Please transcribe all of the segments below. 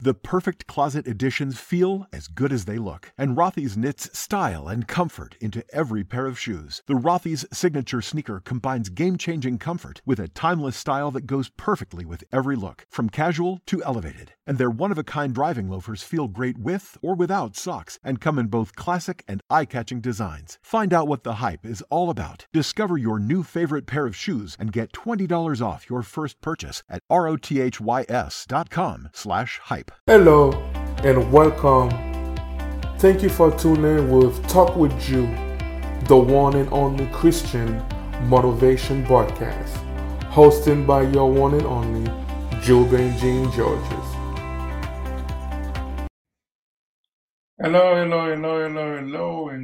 The perfect closet additions feel as good as they look, and Rothy's knits style and comfort into every pair of shoes. The Rothy's signature sneaker combines game-changing comfort with a timeless style that goes perfectly with every look, from casual to elevated. And their one-of-a-kind driving loafers feel great with or without socks and come in both classic and eye-catching designs. Find out what the hype is all about. Discover your new favorite pair of shoes and get $20 off your first purchase at rothys.com/hype. Hello and welcome. Thank you for tuning in with Talk With You, the one and only Christian motivation podcast, hosted by your one and only Juben Jean Georges. Hello, and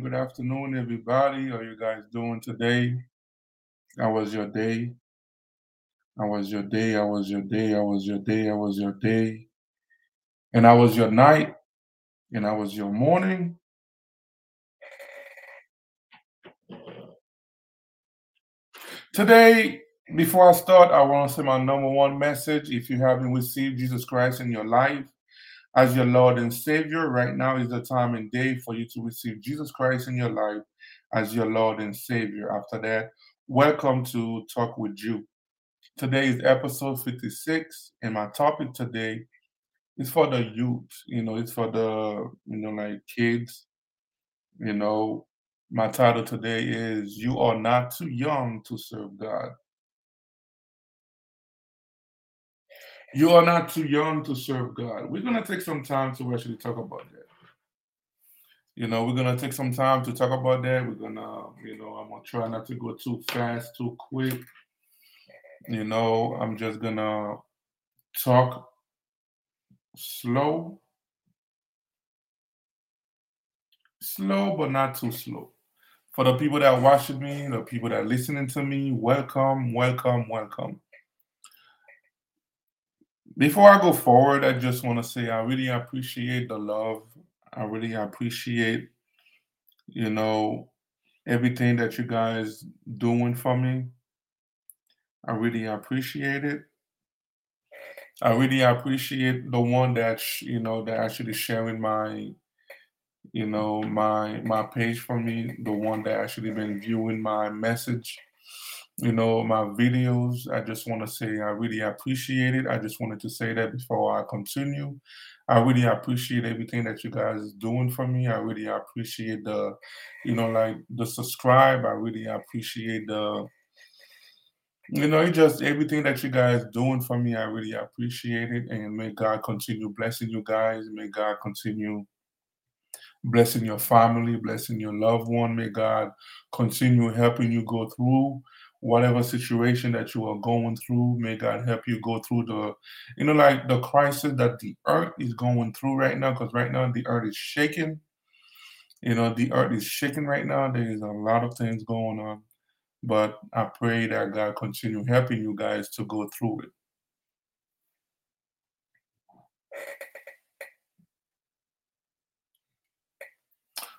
good afternoon, everybody. How are you guys doing today? How was your day? And I was your night, and I was your morning. Today, before I start, I want to say my number one message. If you haven't received Jesus Christ in your life as your Lord and Savior, right now is the time and day for you to receive Jesus Christ in your life as your Lord and Savior. After that, welcome to Talk With You. Today is episode 56, and my topic today, it's for the youth, it's for the, kids. My title today is, You Are Not Too Young to Serve God. You are not too young to serve God. We're going to take some time to actually talk about that. We're going to, I'm going to try not to go too fast, too quick. I'm just going to talk slow, but not too slow. For the people that are watching me, the people that are listening to me, welcome. Before I go forward, I just want to say I really appreciate the love. I really appreciate, everything that you guys doing for me. I really appreciate it. I really appreciate the one that, that actually sharing my, my page for me, the one that actually been viewing my message, my videos. I just want to say I really appreciate it. I just wanted to say that before I continue. I really appreciate everything that you guys is doing for me. I really appreciate the, the subscribe. I really appreciate the, just everything that you guys doing for me, I really appreciate it. And may God continue blessing you guys. May God continue blessing your family, blessing your loved one. May God continue helping you go through whatever situation that you are going through. May God help you go through the, the crisis that the earth is going through right now, because right now the earth is shaking. The earth is shaking right now. There is a lot of things going on. But I pray that God continue helping you guys to go through it.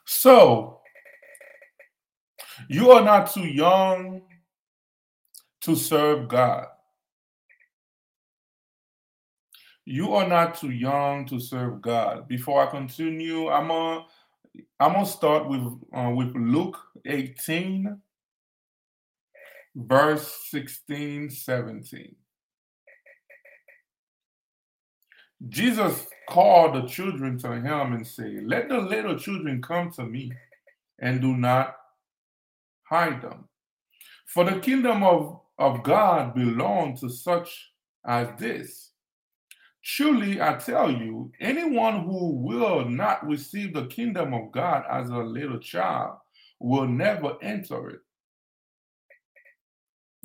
So, you are not too young to serve God. You are not too young to serve God. Before I continue, I'm gonna start with Luke 18. Verse 16, 17. Jesus called the children to him and said, Let the little children come to me and do not hide them. For the kingdom of God belongs to such as this. Truly, I tell you, anyone who will not receive the kingdom of God as a little child will never enter it.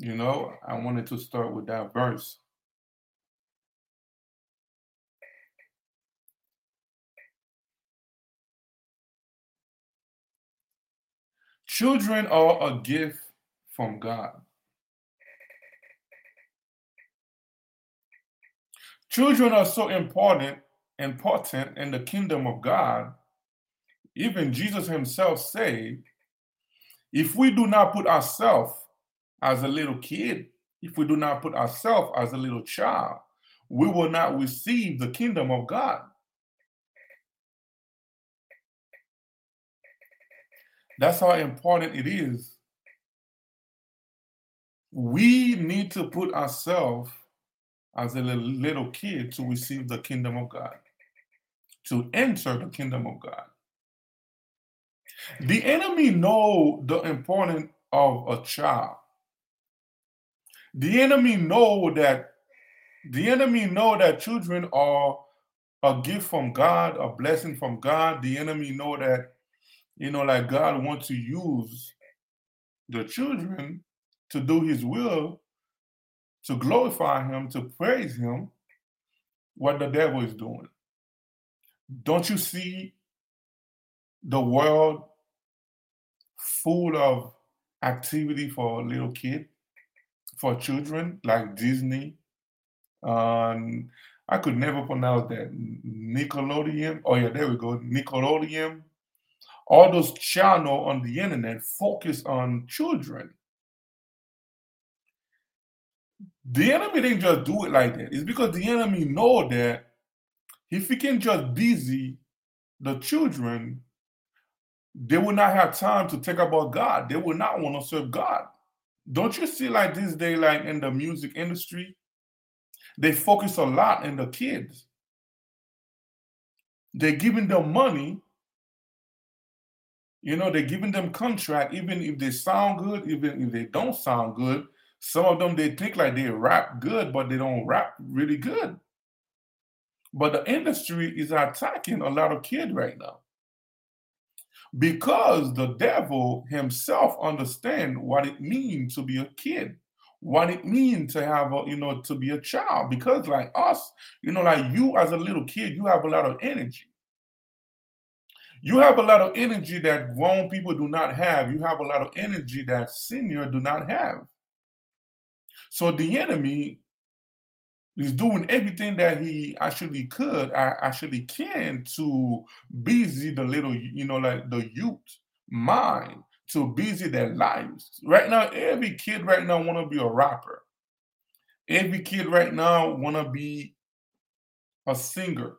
I wanted to start with that verse. Children are a gift from God. Children are so important in the kingdom of God. Even Jesus himself said, if we do not put ourselves as a little kid, if we do not put ourselves as a little child, we will not receive the kingdom of God. That's how important it is. We need to put ourselves as a little kid to receive the kingdom of God, to enter the kingdom of God. The enemy knows the importance of a child. The enemy knows that children are a gift from God, a blessing from God. The enemy knows that, God wants to use the children to do his will, to glorify him, to praise him, what the devil is doing. Don't you see the world full of activity for little kids, for children, like Disney? I could never pronounce that. Nickelodeon. Oh, yeah, there we go. Nickelodeon. All those channels on the internet focus on children. The enemy didn't just do it like that. It's because the enemy knows that if he can just busy the children, they will not have time to think about God. They will not want to serve God. Don't you see like this day, like in the music industry, they focus a lot on the kids. They're giving them money. They're giving them contract, even if they sound good, even if they don't sound good. Some of them, they think like they rap good, but they don't rap really good. But the industry is attacking a lot of kids right now, because the devil himself understands what it means to be a kid, what it means to have to be a child. Because like us, like you as a little kid, you have a lot of energy. You have a lot of energy that grown people do not have. You have a lot of energy that senior do not have. So the enemy is doing everything that he actually can to busy the little, the youth mind, to busy their lives. Right now, every kid right now want to be a rapper. Every kid right now want to be a singer.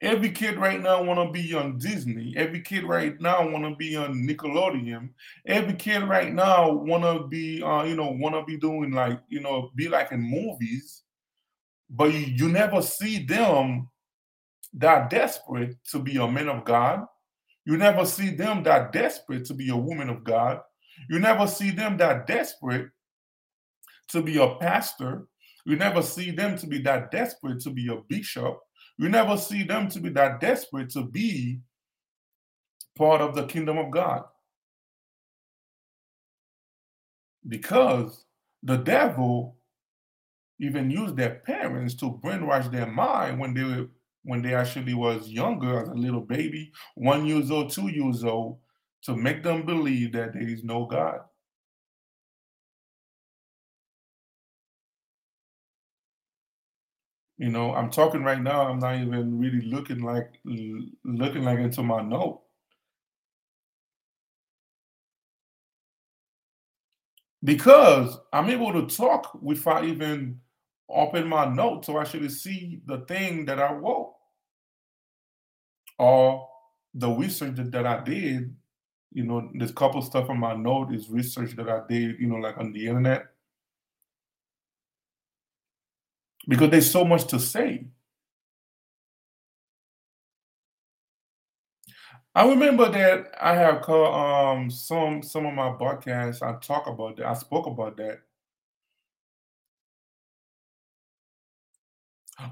Every kid right now want to be on Disney. Every kid right now want to be on Nickelodeon. Every kid right now want to be, want to be doing like, be like in movies. But you never see them that desperate to be a man of God. You never see them that desperate to be a woman of God. You never see them that desperate to be a pastor. You never see them to be that desperate to be a bishop. You never see them to be that desperate to be part of the kingdom of God. Because the devil even used their parents to brainwash their mind when they actually was younger, as a little baby, 1 year old, 2 years old, to make them believe that there is no God. I'm talking right now. I'm not even really looking like into my note. Because I'm able to talk without even open my note, so I should see the thing that I wrote or the research that I did. There's a couple stuff on my note is research that I did, like on the internet. Because there's so much to say. I remember that I have some of my podcasts, I talk about that. I spoke about that.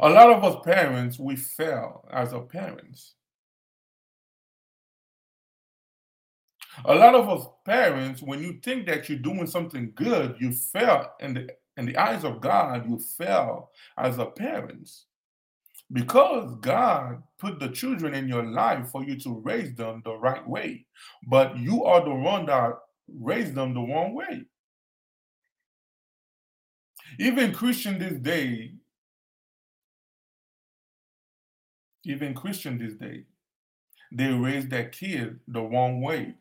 A lot of us parents, we fail as a parents. A lot of us parents, when you think that you're doing something good, you fail in the eyes of God. You fail as a parents. Because God put the children in your life for you to raise them the right way. But you are the one that raised them the wrong way. Even Christian this day, they raise their kid the wrong way.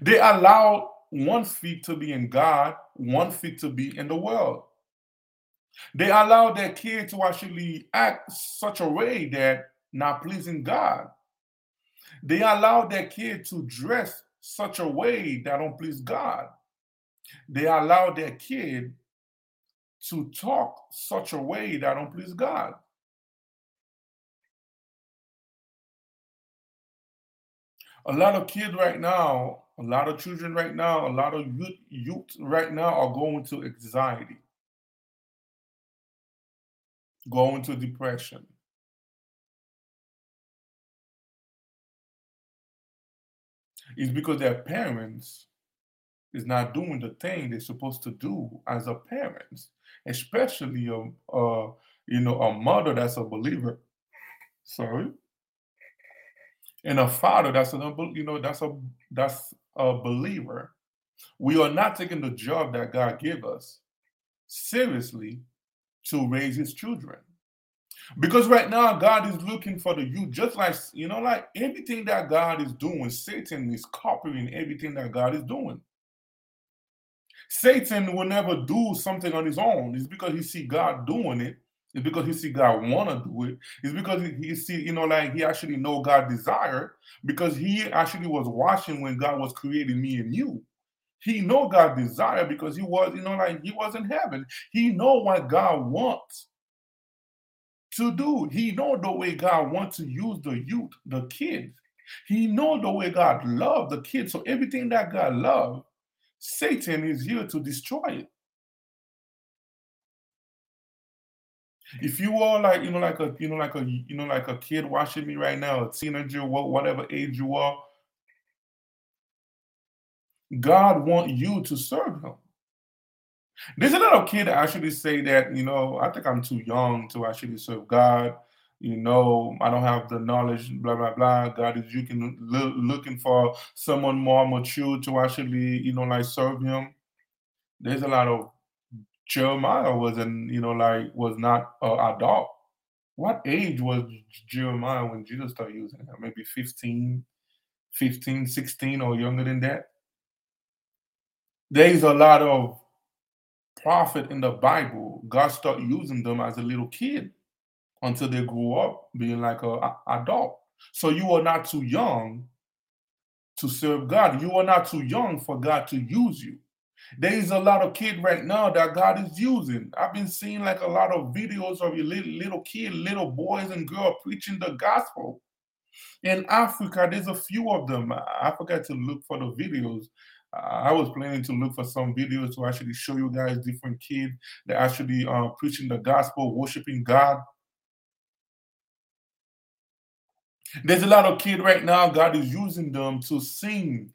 They allow one feet to be in God, one feet to be in the world. They allow their kid to actually act such a way that not pleasing God. They allow their kid to dress such a way that don't please God. They allow their kid to talk such a way that don't please God. A lot of kids right now, a lot of children right now, a lot of youth right now are going to anxiety, going to depression. It's because their parents is not doing the thing they're supposed to do as a parent, especially a mother that's a believer. Sorry. And a father that's a believer. We are not taking the job that God gave us seriously to raise his children. Because right now God is looking for the youth, just like everything that God is doing, Satan is copying everything that God is doing. Satan will never do something on his own. It's because he see God doing it. It's because he see God wanna do it. It's because he see, he actually know God desire, because he actually was watching when God was creating me and you. He know God desire because he was, he was in heaven. He know what God wants to do. He know the way God wants to use the youth, the kids. He know the way God love the kids. So everything that God love, Satan is here to destroy it. If you are like a kid watching me right now, a teenager, whatever age you are, God wants you to serve him. There's a lot of kids that actually say that, I think I'm too young to actually serve God. I don't have the knowledge, blah, blah, blah. God is looking for someone more mature to actually, serve him. There's a lot of Jeremiah was not an adult. What age was Jeremiah when Jesus started using him? Maybe 15, 16, or younger than that? There's a lot of prophet in the Bible. God started using them as a little kid until they grew up being like an adult. So you are not too young to serve God. You are not too young for God to use you. There is a lot of kids right now that God is using. I've been seeing a lot of videos of little kids, little boys and girls preaching the gospel. In Africa, there's a few of them. I forgot to look for the videos. I was planning to look for some videos to actually show you guys different kids that actually are preaching the gospel, worshiping God. There's a lot of kids right now, God is using them to sing.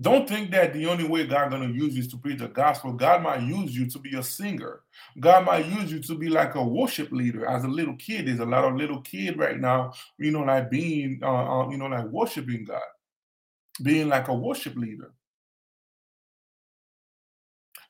Don't think that the only way God's going to use you is to preach the gospel. God might use you to be a singer. God might use you to be like a worship leader. As a little kid, there's a lot of little kids right now, being, worshiping God, being like a worship leader.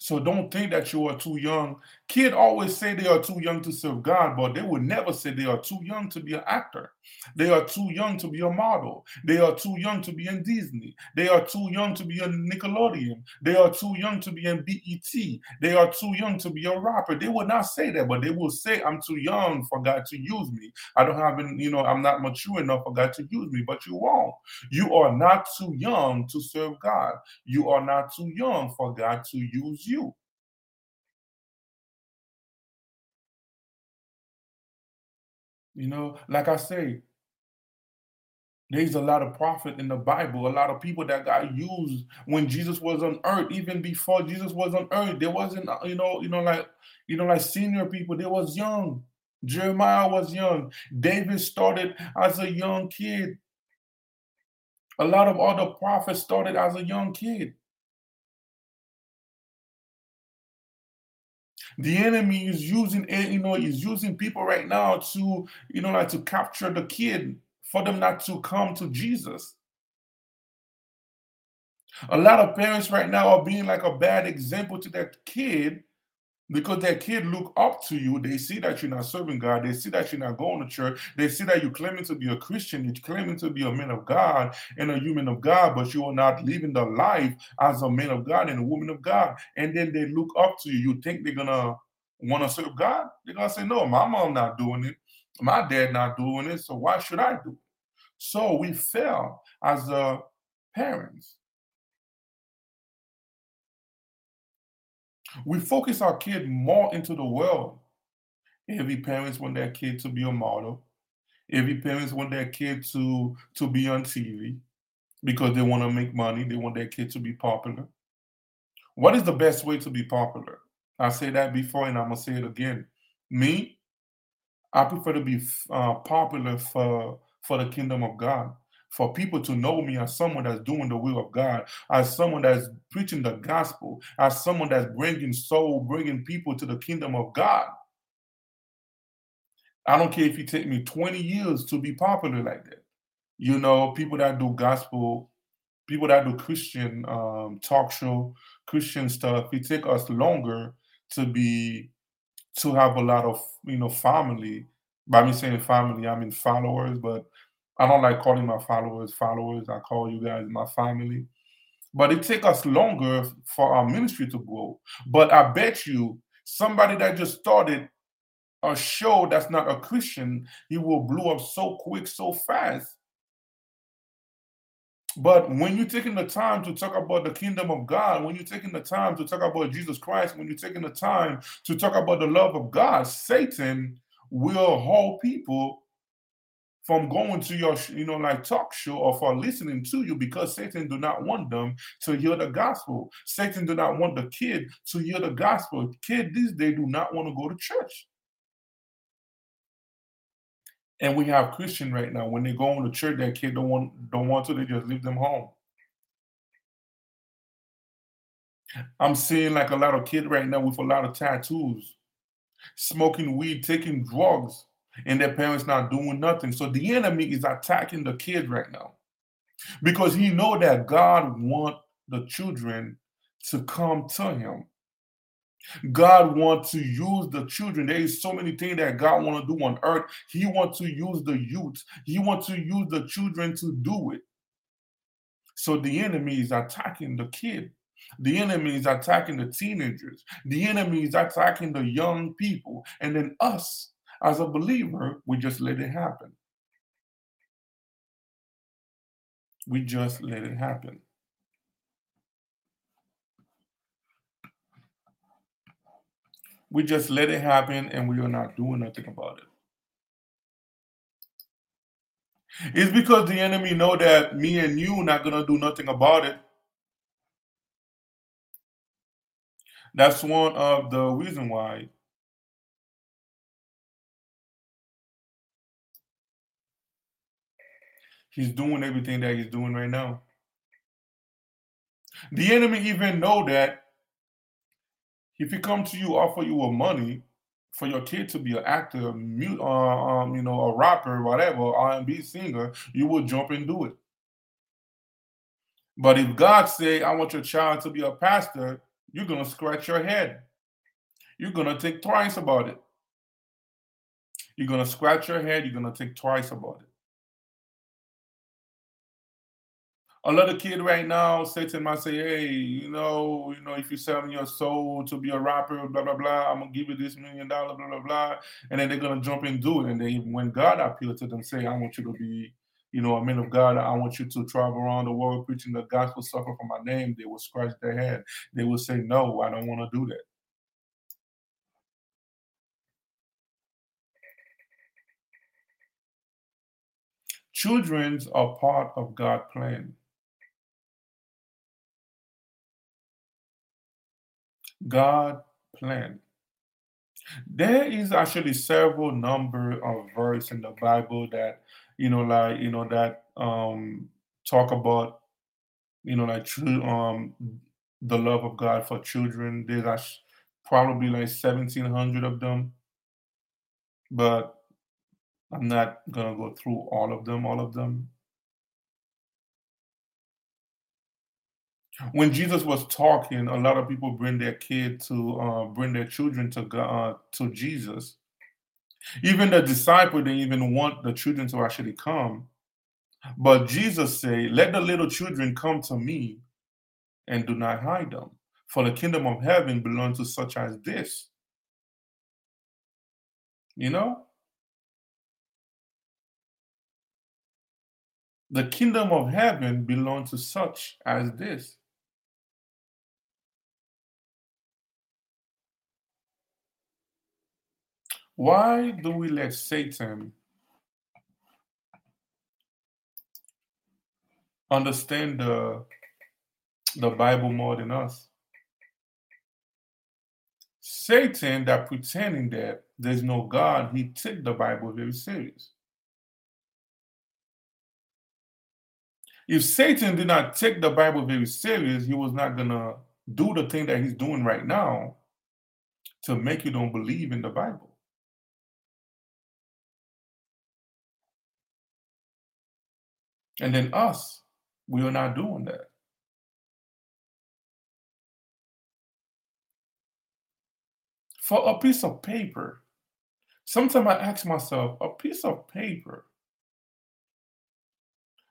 So don't think that you are too young. Kids always say they are too young to serve God, but they would never say they are too young to be an actor. They are too young to be a model. They are too young to be in Disney. They are too young to be in Nickelodeon. They are too young to be in BET. They are too young to be a rapper. They would not say that, but they will say, I'm too young for God to use me. I don't have any, I'm not mature enough for God to use me, but you won't. You are not too young to serve God. You are not too young for God to use you. Like I say, there's a lot of prophet in the Bible, a lot of people that got used when Jesus was on earth. Even before Jesus was on earth, there wasn't, senior people. They was young. Jeremiah was young. David started as a young kid. A lot of other prophets started as a young kid. The enemy is using, people right now to capture the kid for them not to come to Jesus. A lot of parents right now are being like a bad example to their kid because their kid look up to you. They see that you're not serving God. They see that you're not going to church. They see that you're claiming to be a Christian. You're claiming to be a man of God and a woman of God, but you are not living the life as a man of God and a woman of God. And then they look up to you. You think they're going to want to serve God? They're going to say, no, my mom not doing it. My dad not doing it. So why should I do it? So we fail as parents. We focus our kid more into the world. Every parents want their kid to be a model. Every parents want their kid to be on TV because they want to make money. They want their kid to be popular. What is the best way to be popular? I said that before and I'm going to say it again. Me, I prefer to be popular for the kingdom of God. For people to know me as someone that's doing the will of God, as someone that's preaching the gospel, as someone that's bringing soul, bringing people to the kingdom of God. I don't care if you take me 20 years to be popular like that. You know, people that do gospel, people that do Christian talk show, Christian stuff, it takes us longer to have a lot of, family. By me saying family, I mean followers, but I don't like calling my followers. I call you guys my family. But it takes us longer for our ministry to grow. But I bet you somebody that just started a show that's not a Christian, he will blow up so quick, so fast. But when you're taking the time to talk about the kingdom of God, when you're taking the time to talk about Jesus Christ, when you're taking the time to talk about the love of God, Satan will hold people from going to your, talk show or for listening to you, because Satan do not want them to hear the gospel. Satan do not want the kid to hear the gospel. Kid these days do not want to go to church. And we have Christian right now. When they go on to church, that kid don't want to. They just leave them home. I'm seeing like a lot of kids right now with a lot of tattoos, smoking weed, taking drugs, and their parents not doing nothing. So the enemy is attacking the kid right now because he know that God want the children to come to him. God wants to use the children. There is so many things that God want to do on earth. He wants to use the youth. He wants to use the children to do it. So the enemy is attacking the kid. The enemy is attacking the teenagers. The enemy is attacking the young people. And then us, as a believer, we just let it happen. We just let it happen. We just let it happen, and we are not doing nothing about it. It's because the enemy know that me and you not going to do nothing about it. That's one of the reason why. He's doing everything that he's doing right now. The enemy even know that if he come to you, offer you a money for your kid to be an actor, a rapper, whatever, R&B singer, you will jump and do it. But if God say, I want your child to be a pastor, you're going to scratch your head. You're going to think twice about it. You're going to scratch your head. You're going to think twice about it. A lot of kids right now, Satan might say, hey, if you're selling your soul to be a rapper, blah, blah, blah, I'm going to give you this $1 million, blah, blah, blah. And then they're going to jump and do it. And then when God appeals to them, say, I want you to be, a man of God. I want you to travel around the world preaching the gospel, suffer for my name. They will scratch their head. They will say, no, I don't want to do that. Children are part of God's plan. God plan. There is actually several number of verses in the Bible that talk about the love of God for children. There's probably like 1,700 of them, but I'm not gonna go through all of them. When Jesus was talking, a lot of people bring their kids to bring their children to God, to Jesus. Even the disciples didn't even want the children to actually come. But Jesus said, "Let the little children come to me and do not hide them. For the kingdom of heaven belongs to such as this." You know? The kingdom of heaven belongs to such as this. Why do we let Satan understand the Bible more than us? Satan, that pretending that there's no God, he took the Bible very serious. If Satan did not take the Bible very serious, he was not going to do the thing that he's doing right now to make you don't believe in the Bible. And then us, we are not doing that. For a piece of paper, sometimes I ask myself, a piece of paper,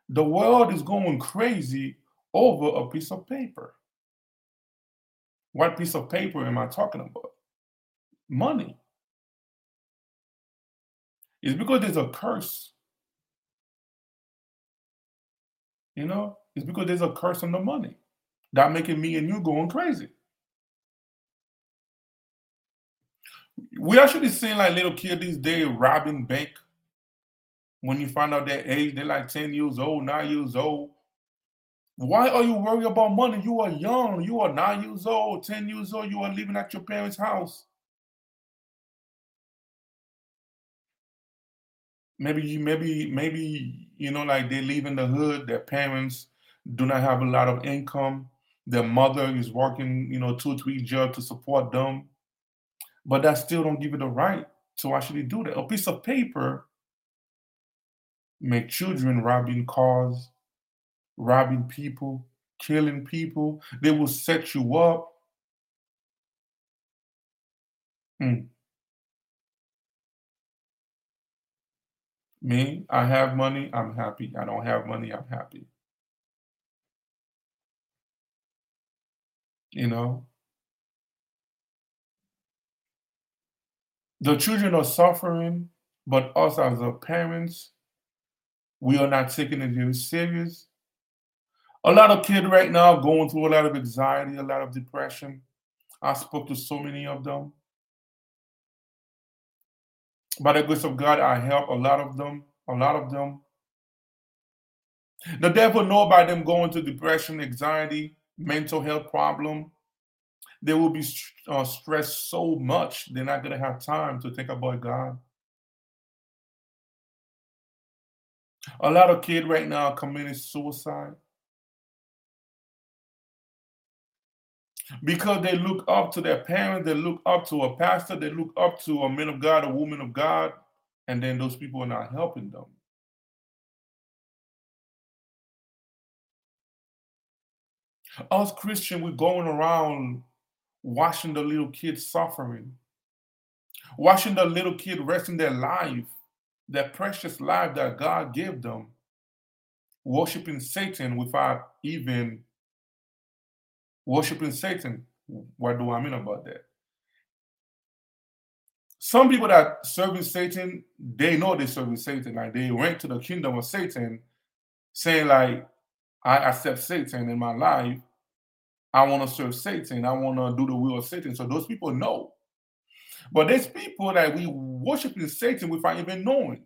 the world is going crazy over a piece of paper. What piece of paper am I talking about? Money. It's because there's a curse. You know, it's because there's a curse on the money that making me and you going crazy. We actually seeing like little kids these days robbing bank. When you find out their age, they're like 10 years old, 9 years old. Why are you worried about money? You are young. You are 9 years old, 10 years old. You are living at your parents' house. Maybe, you know, like they live in the hood. Their parents do not have a lot of income. Their mother is working, you know, 2-3 jobs to support them. But that still don't give you the right to actually do that. A piece of paper make children robbing cars, robbing people, killing people. They will set you up. Me, I have money, I'm happy. I don't have money, I'm happy. You know? The children are suffering, but us as our parents, we are not taking it very serious. A lot of kids right now going through a lot of anxiety, a lot of depression. I spoke to so many of them. By the grace of God, I help a lot of them. The devil knows about them going to depression, anxiety, mental health problem. They will be stressed so much, they're not going to have time to think about God. A lot of kids right now committing suicide because they look up to their parents, they look up to a pastor, they look up to a man of God, a woman of God, and then those people are not helping them. Us Christians, we're going around watching the little kids suffering, watching the little kid resting their life, that precious life that God gave them, worshiping Satan. What do I mean about that? Some people that serving Satan, they know they're serving Satan. Like they went to the kingdom of Satan saying like, I accept Satan in my life. I want to serve Satan. I want to do the will of Satan. So those people know. But there's people that we worshiping Satan without even knowing.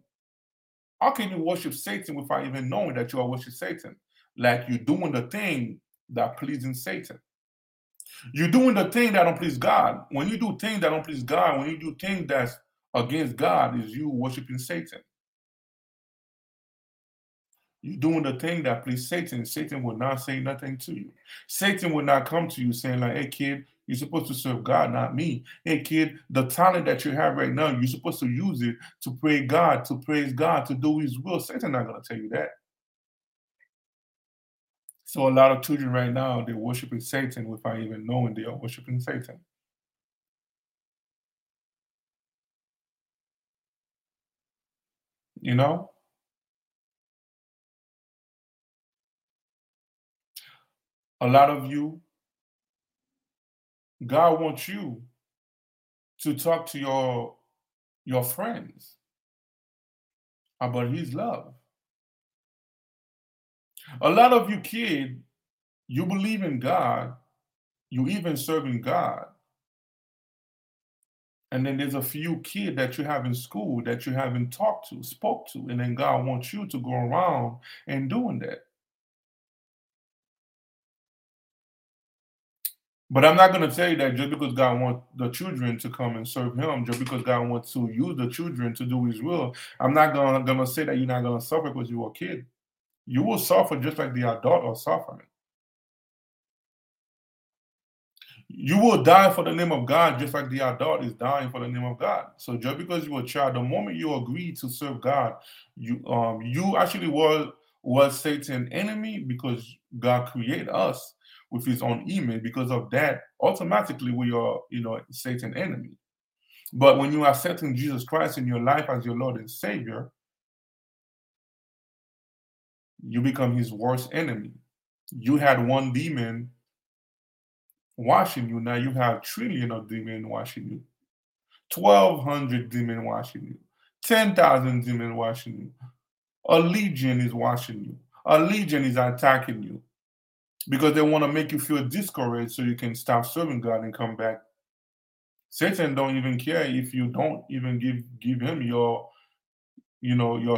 How can you worship Satan without even knowing that you are worshiping Satan? Like you're doing the thing that pleasing Satan. You're doing the thing that don't please God. When you do things that don't please God, when you do things that's against God, is you worshiping Satan. You're doing the thing that pleases Satan. Satan will not say nothing to you. Satan will not come to you saying like, hey kid, you're supposed to serve God, not me. Hey, kid, the talent that you have right now, you're supposed to use it to pray God, to praise God, to do His will. Satan's not going to tell you that. So a lot of children right now, they're worshiping Satan without even knowing they are worshiping Satan. You know? A lot of you, God wants you to talk to your friends about his love. A lot of you kids, you believe in God, you even serving God. And then there's a few kids that you have in school that you haven't talked to, spoke to, and then God wants you to go around and doing that. But I'm not going to tell you that just because God wants the children to come and serve him, just because God wants to use the children to do his will, I'm not going to say that you're not going to suffer because you're a kid. You will suffer just like the adult are suffering. You will die for the name of God just like the adult is dying for the name of God. So just because you're a child, the moment you agree to serve God, you actually was Satan's enemy, because God created us with his own image. Because of that, automatically we are, Satan's enemy. But when you are accepting Jesus Christ in your life as your Lord and Savior, you become his worst enemy. You had one demon watching you. Now you have trillion of demons watching you, 1,200 demons watching you, 10,000 demons watching you. A legion is watching you. A legion is attacking you. Because they want to make you feel discouraged so you can stop serving God and come back. Satan don't even care if you don't even give him your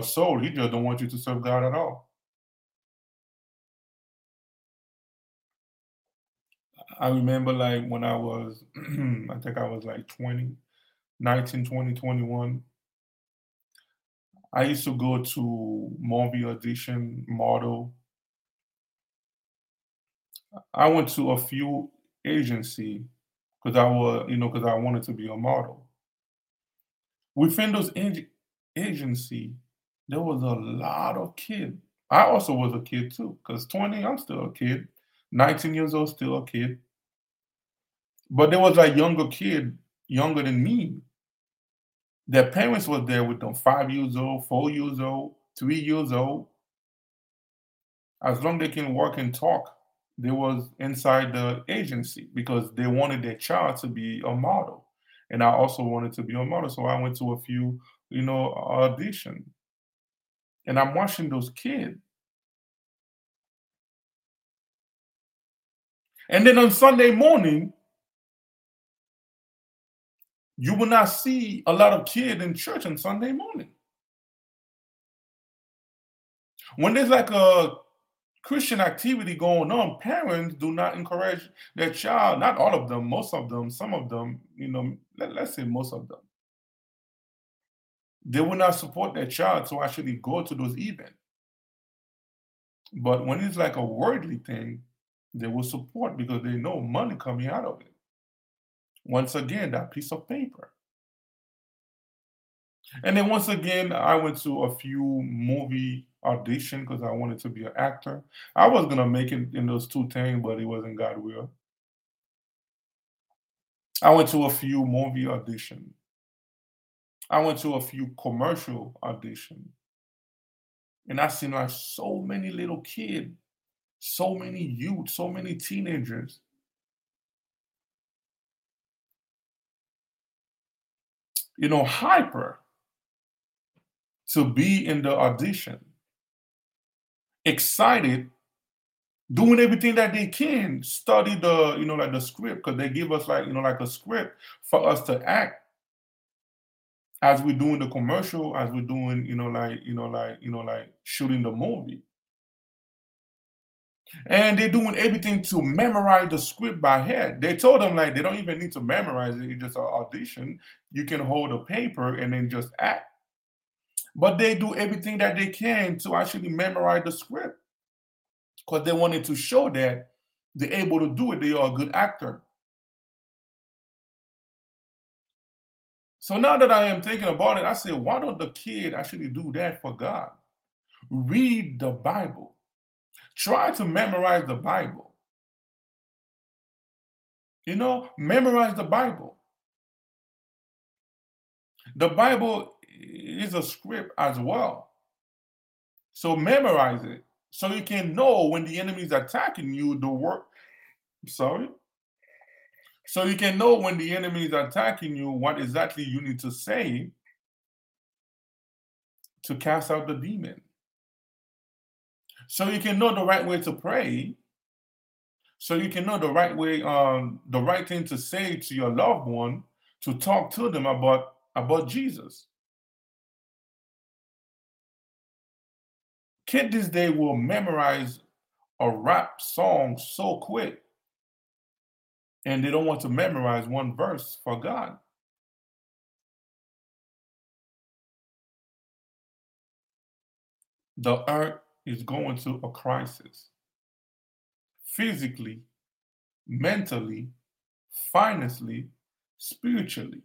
soul. He just don't want you to serve God at all. I remember when I was, I think I was 19, 20, 21. I used to go to movie audition, model. I went to a few agencies because I wanted to be a model. Within those agency, there was a lot of kids. I also was a kid too, because 20, I'm still a kid. 19 years old, still a kid. But there was a younger kid, younger than me. Their parents were there with them, 5 years old, 4 years old, 3 years old. As long as they can walk and talk, they was inside the agency because they wanted their child to be a model. And I also wanted to be a model. So I went to a few, auditions. And I'm watching those kids. And then on Sunday morning, you will not see a lot of kids in church on Sunday morning. When there's a Christian activity going on, parents do not encourage their child, not all of them, most of them, some of them, let's say most of them. They will not support their child to actually go to those events. But when it's a worldly thing, they will support because they know money coming out of it. Once again, that piece of paper. And then once again, I went to a few movie audition because I wanted to be an actor. I was going to make it in those two things, but it wasn't God's will. I went to a few movie audition. I went to a few commercial audition. And I seen so many little kids, so many youth, so many teenagers. Hyper to be in the audition, excited, doing everything that they can, study the, the script, because they give us a script for us to act as we're doing the commercial, as we're doing, shooting the movie. And they're doing everything to memorize the script by head. They told them, they don't even need to memorize it. It's just an audition. You can hold a paper and then just act. But they do everything that they can to actually memorize the script because they wanted to show that they're able to do it. They are a good actor. So now that I am thinking about it, I say, why don't the kid actually do that for God? Read the Bible. Try to memorize the Bible. You know, memorize the Bible. The Bible is a script as well. So memorize it so you can know when the enemy is attacking you, the word. So you can know when the enemy is attacking you, what exactly you need to say to cast out the demon. So you can know the right way to pray. So you can know the right way, the right thing to say to your loved one, to talk to them about Jesus. Kids these days will memorize a rap song so quick, and they don't want to memorize one verse for God. The earth is going through a crisis. Physically, mentally, financially, spiritually.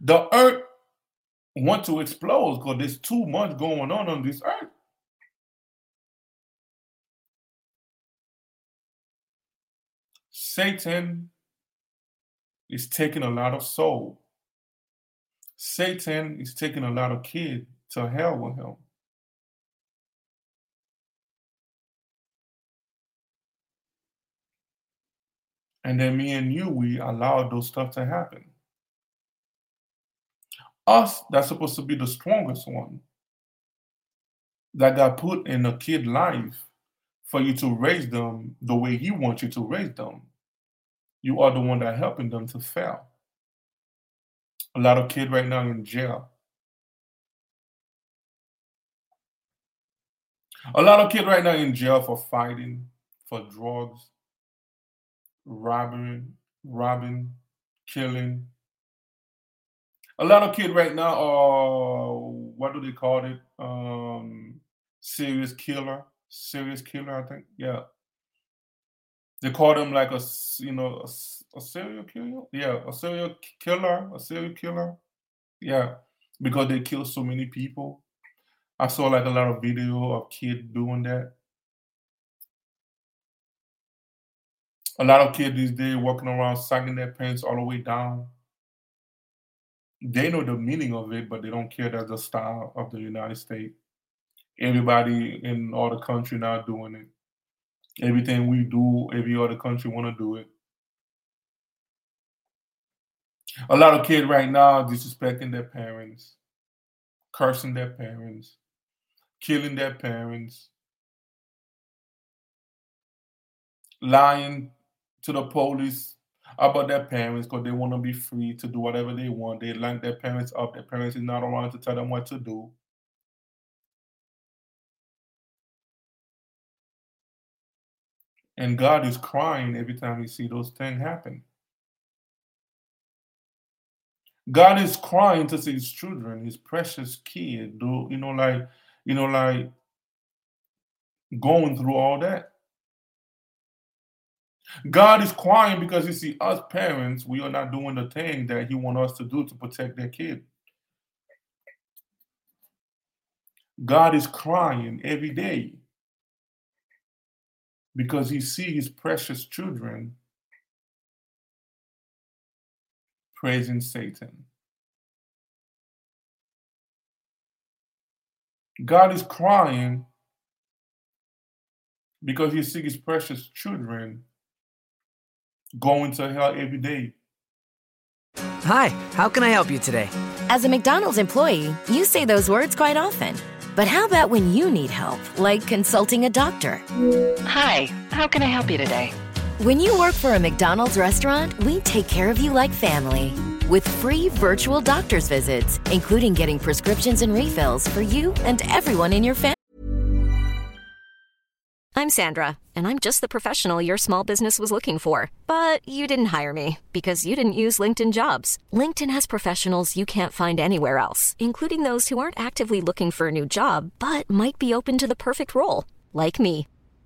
The earth wants to explode because there's too much going on this earth. Satan is taking a lot of soul. Satan is taking a lot of kids to hell with him. And then me and you, we allow those stuff to happen. Us, that's supposed to be the strongest one that got put in a kid life for you to raise them the way he wants you to raise them. You are the one that helping them to fail. A lot of kids right now in jail. A lot of kids right now in jail for fighting, for drugs, robbing, killing. A lot of kids right now are, what do they call it? Serious killer, I think. Yeah. They call them like a serial killer. Yeah, a serial killer. Yeah, because they kill so many people. I saw like a lot of video of kids doing that. A lot of kids these days walking around sagging their pants all the way down. They know the meaning of it, but they don't care. That's the style of the United States. Everybody in all the country now doing it. Everything we do, every other country want to do it. A lot of kids right now disrespecting their parents, cursing their parents, killing their parents, lying to the police about their parents because they want to be free to do whatever they want. They lock their parents up. Their parents is not around to tell them what to do. And God is crying every time we see those things happen. God is crying to see his children, his precious kid, like going through all that. God is crying because you see us parents, we are not doing the thing that he wants us to do to protect their kid. God is crying every day because he sees his precious children praising Satan. God is crying because he sees his precious children going to hell every day. Hi, how can I help you today? As a McDonald's employee, you say those words quite often. But how about when you need help, like consulting a doctor? Hi, how can I help you today? When you work for a McDonald's restaurant, we take care of you like family with free virtual doctor's visits, including getting prescriptions and refills for you and everyone in your family. I'm Sandra, and I'm just the professional your small business was looking for. But you didn't hire me because you didn't use LinkedIn Jobs. LinkedIn has professionals you can't find anywhere else, including those who aren't actively looking for a new job, but might be open to the perfect role, like me.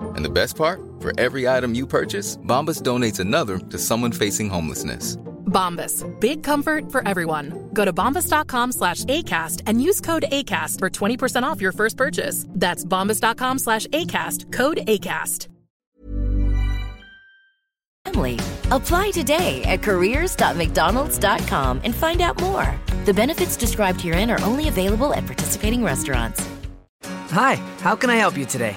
And the best part? For every item you purchase, Bombas donates another to someone facing homelessness. Bombas, big comfort for everyone. Go to bombas.com/ACAST and use code ACAST for 20% off your first purchase. That's bombas.com/ACAST, code ACAST. Family. Apply today at careers.mcdonalds.com and find out more. The benefits described herein are only available at participating restaurants. Hi, how can I help you today?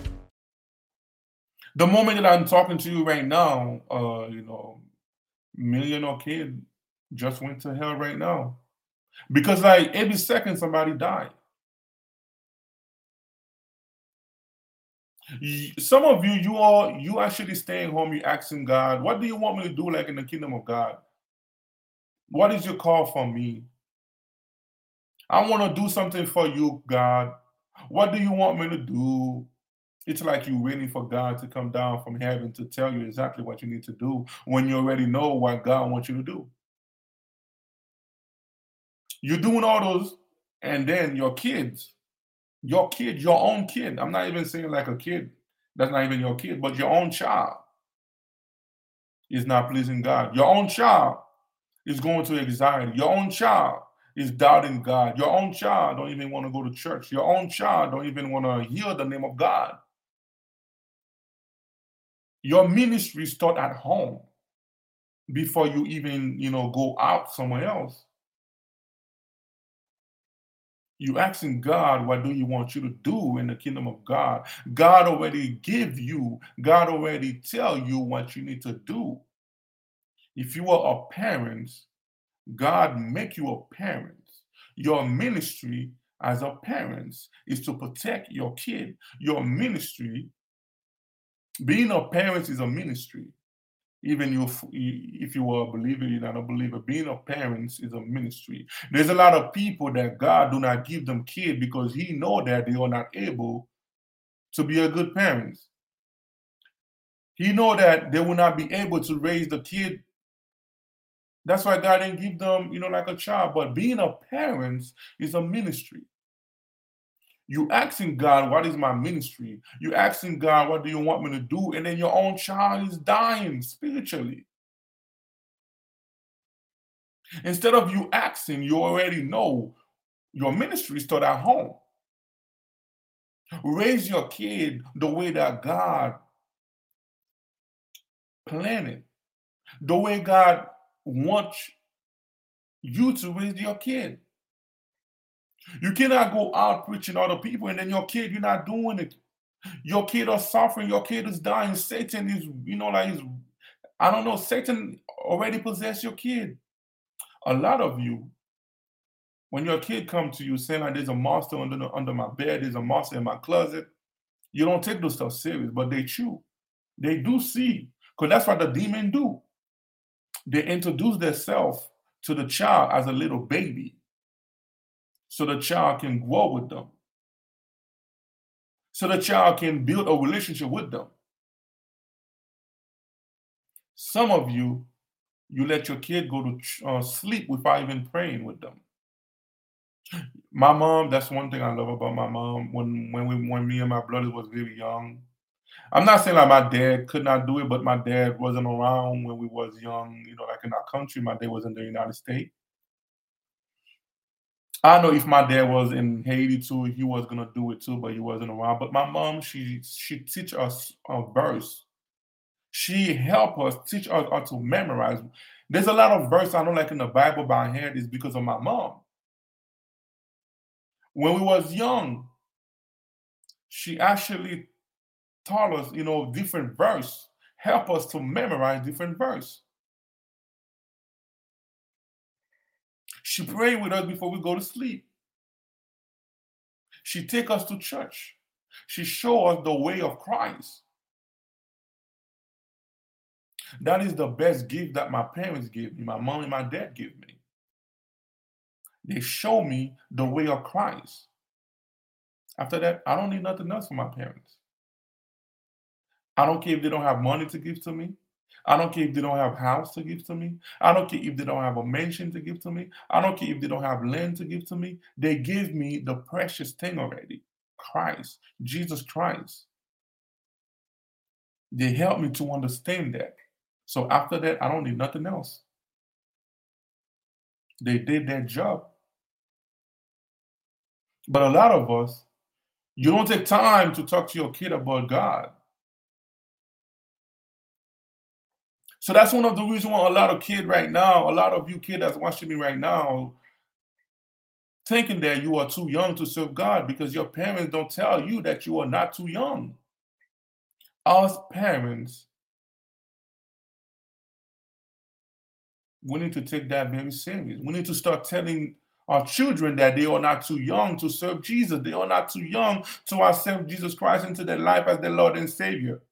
The moment that I'm talking to you right now, millionaire kid just went to hell right now, because like every second somebody died. Some of you actually staying home. You asking God, what do you want me to do? Like in the kingdom of God, what is your call for me? I want to do something for you, God. What do you want me to do? It's like you're waiting for God to come down from heaven to tell you exactly what you need to do when you already know what God wants you to do. You're doing all those, and then your own kid. I'm not even saying like a kid. That's not even your kid, but your own child is not pleasing God. Your own child is going to anxiety. Your own child is doubting God. Your own child don't even want to go to church. Your own child don't even want to hear the name of God. Your ministry starts at home before you even, go out somewhere else. You asking God, what do you want you to do in the kingdom of God? God already tell you what you need to do. If you are a parent, God make you a parent. Your ministry as a parent is to protect your kid. Your ministry, being a parent is a ministry. Even if you are a believer, you're not a believer. Being a parent is a ministry. There's a lot of people that God do not give them kids because he know that they are not able to be a good parent. He know that they will not be able to raise the kid. That's why God didn't give them, like a child. But being a parent is a ministry. You asking God, what is my ministry? You asking God, what do you want me to do? And then your own child is dying spiritually. Instead of you asking, you already know your ministry starts at home. Raise your kid the way that God planned it, the way God want you to raise your kid. You cannot go out preaching other people and then your kid, you're not doing it. Your kid is suffering. Your kid is dying. Satan is, Satan already possessed your kid. A lot of you, when your kid comes to you saying like there's a monster under my bed, there's a monster in my closet, you don't take those stuff serious, but they chew. They do see, because that's what the demon do. They introduce themselves to the child as a little baby so the child can grow with them, so the child can build a relationship with them. Some of you, you let your kid go to sleep without even praying with them. My mom, that's one thing I love about my mom. When me and my brother was very young, I'm not saying like my dad could not do it, but my dad wasn't around when we was young, in our country. My dad was in the United States. I know if my dad was in Haiti too, he was going to do it too, but he wasn't around. But my mom, she teach us a verse. She help us, teach us how to memorize. There's a lot of verse I know like in the Bible by hand is because of my mom. When we was young, she actually taught us, different verse, help us to memorize different verse. She prayed with us before we go to sleep. She take us to church. She show us the way of Christ. That is the best gift that my parents gave me, my mom and my dad gave me. They show me the way of Christ. After that, I don't need nothing else from my parents. I don't care if they don't have money to give to me. I don't care if they don't have a house to give to me. I don't care if they don't have a mansion to give to me. I don't care if they don't have land to give to me. They give me the precious thing already, Christ, Jesus Christ. They help me to understand that. So after that, I don't need nothing else. They did their job. But a lot of us, you don't take time to talk to your kid about God. So that's one of the reasons why a lot of you kids that's watching me right now, thinking that you are too young to serve God because your parents don't tell you that you are not too young. Us parents, we need to take that very serious. We need to start telling our children that they are not too young to serve Jesus. They are not too young to accept Jesus Christ into their life as their Lord and Savior.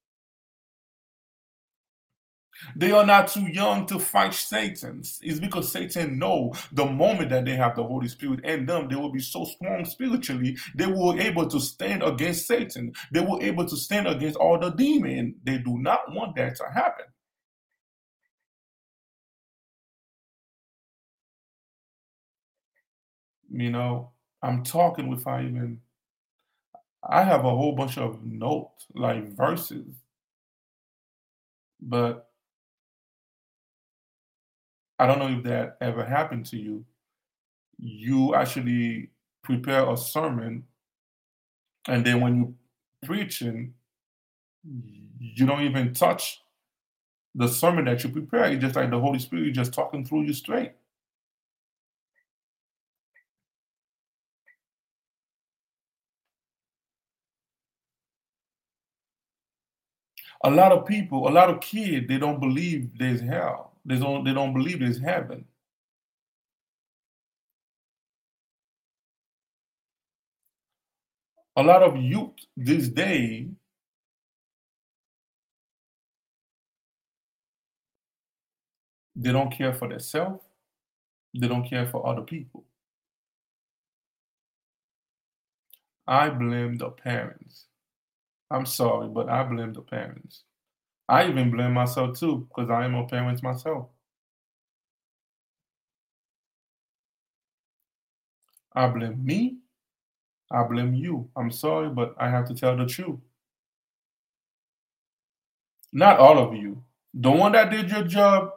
They are not too young to fight Satan. It's because Satan knows the moment that they have the Holy Spirit in them, they will be so strong spiritually, they were able to stand against Satan. They were able to stand against all the demons. They do not want that to happen. I'm talking without even... I have a whole bunch of notes, like verses. But I don't know if that ever happened to you. You actually prepare a sermon, and then when you preaching, you don't even touch the sermon that you prepare. It's just like the Holy Spirit just talking through you straight. A lot of people, a lot of kids, they don't believe there's hell. They don't believe there's heaven. A lot of youth this day, they don't care for themselves. They don't care for other people. I blame the parents. I'm sorry, but I blame the parents. I even blame myself too, because I am a parent myself. I blame me. I blame you. I'm sorry, but I have to tell the truth. Not all of you. The one that did your job,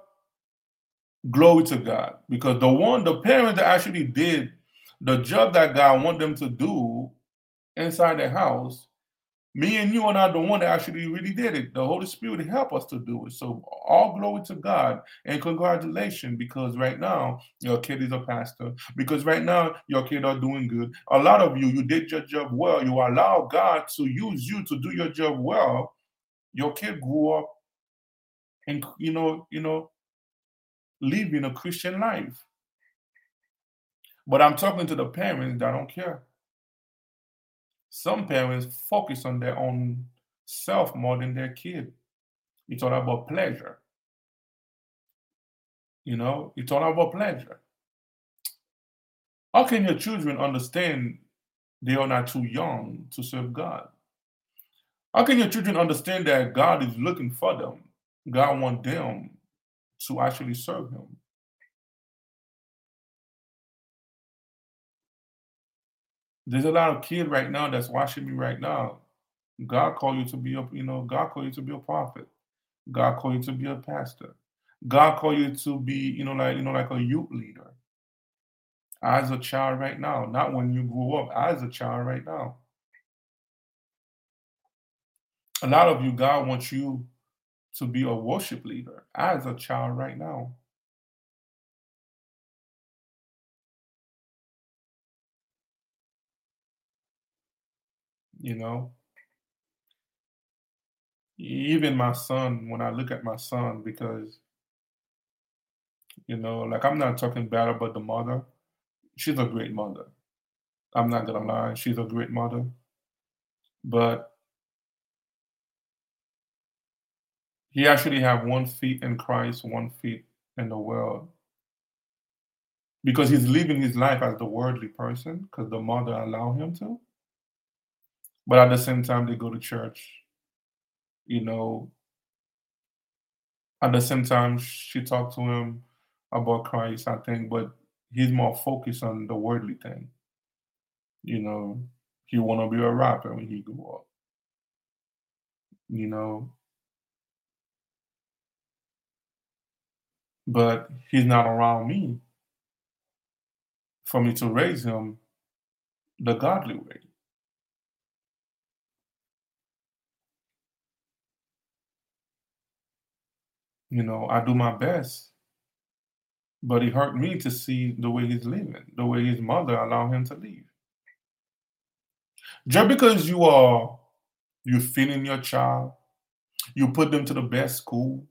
glory to God. Because the parents that actually did the job that God wanted them to do inside the house, me and you are not the one that actually really did it. The Holy Spirit helped us to do it. So all glory to God and congratulations, because right now your kid is a pastor. Because right now your kid are doing good. A lot of you did your job well. You allow God to use you to do your job well. Your kid grew up and living a Christian life. But I'm talking to the parents that don't care. Some parents focus on their own self more than their kid. It's all about pleasure. It's all about pleasure. How can your children understand they are not too young to serve God? How can your children understand that God is looking for them? God wants them to actually serve Him. There's a lot of kids right now that's watching me right now. God called you to be God called you to be a prophet. God called you to be a pastor. God called you to be, like a youth leader. As a child right now, not when you grew up, as a child right now. A lot of you, God wants you to be a worship leader as a child right now. you know. Even my son, when I look at my son, because, you know, like, I'm not talking bad about the mother. She's a great mother. I'm not going to lie. She's a great mother. But he actually have one feet in Christ, one feet in the world. Because he's living his life as the worldly person, because the mother allowed him to. But at the same time, they go to church. You know, at the same time, she talked to him about Christ, I think, but he's more focused on the worldly thing. You know, he want to be a rapper when he grew up. You know, but he's not around me for me to raise him the godly way. You know, I do my best, but it hurt me to see the way he's living, the way his mother allowed him to live. Just because you're feeding your child, you put them to the best school,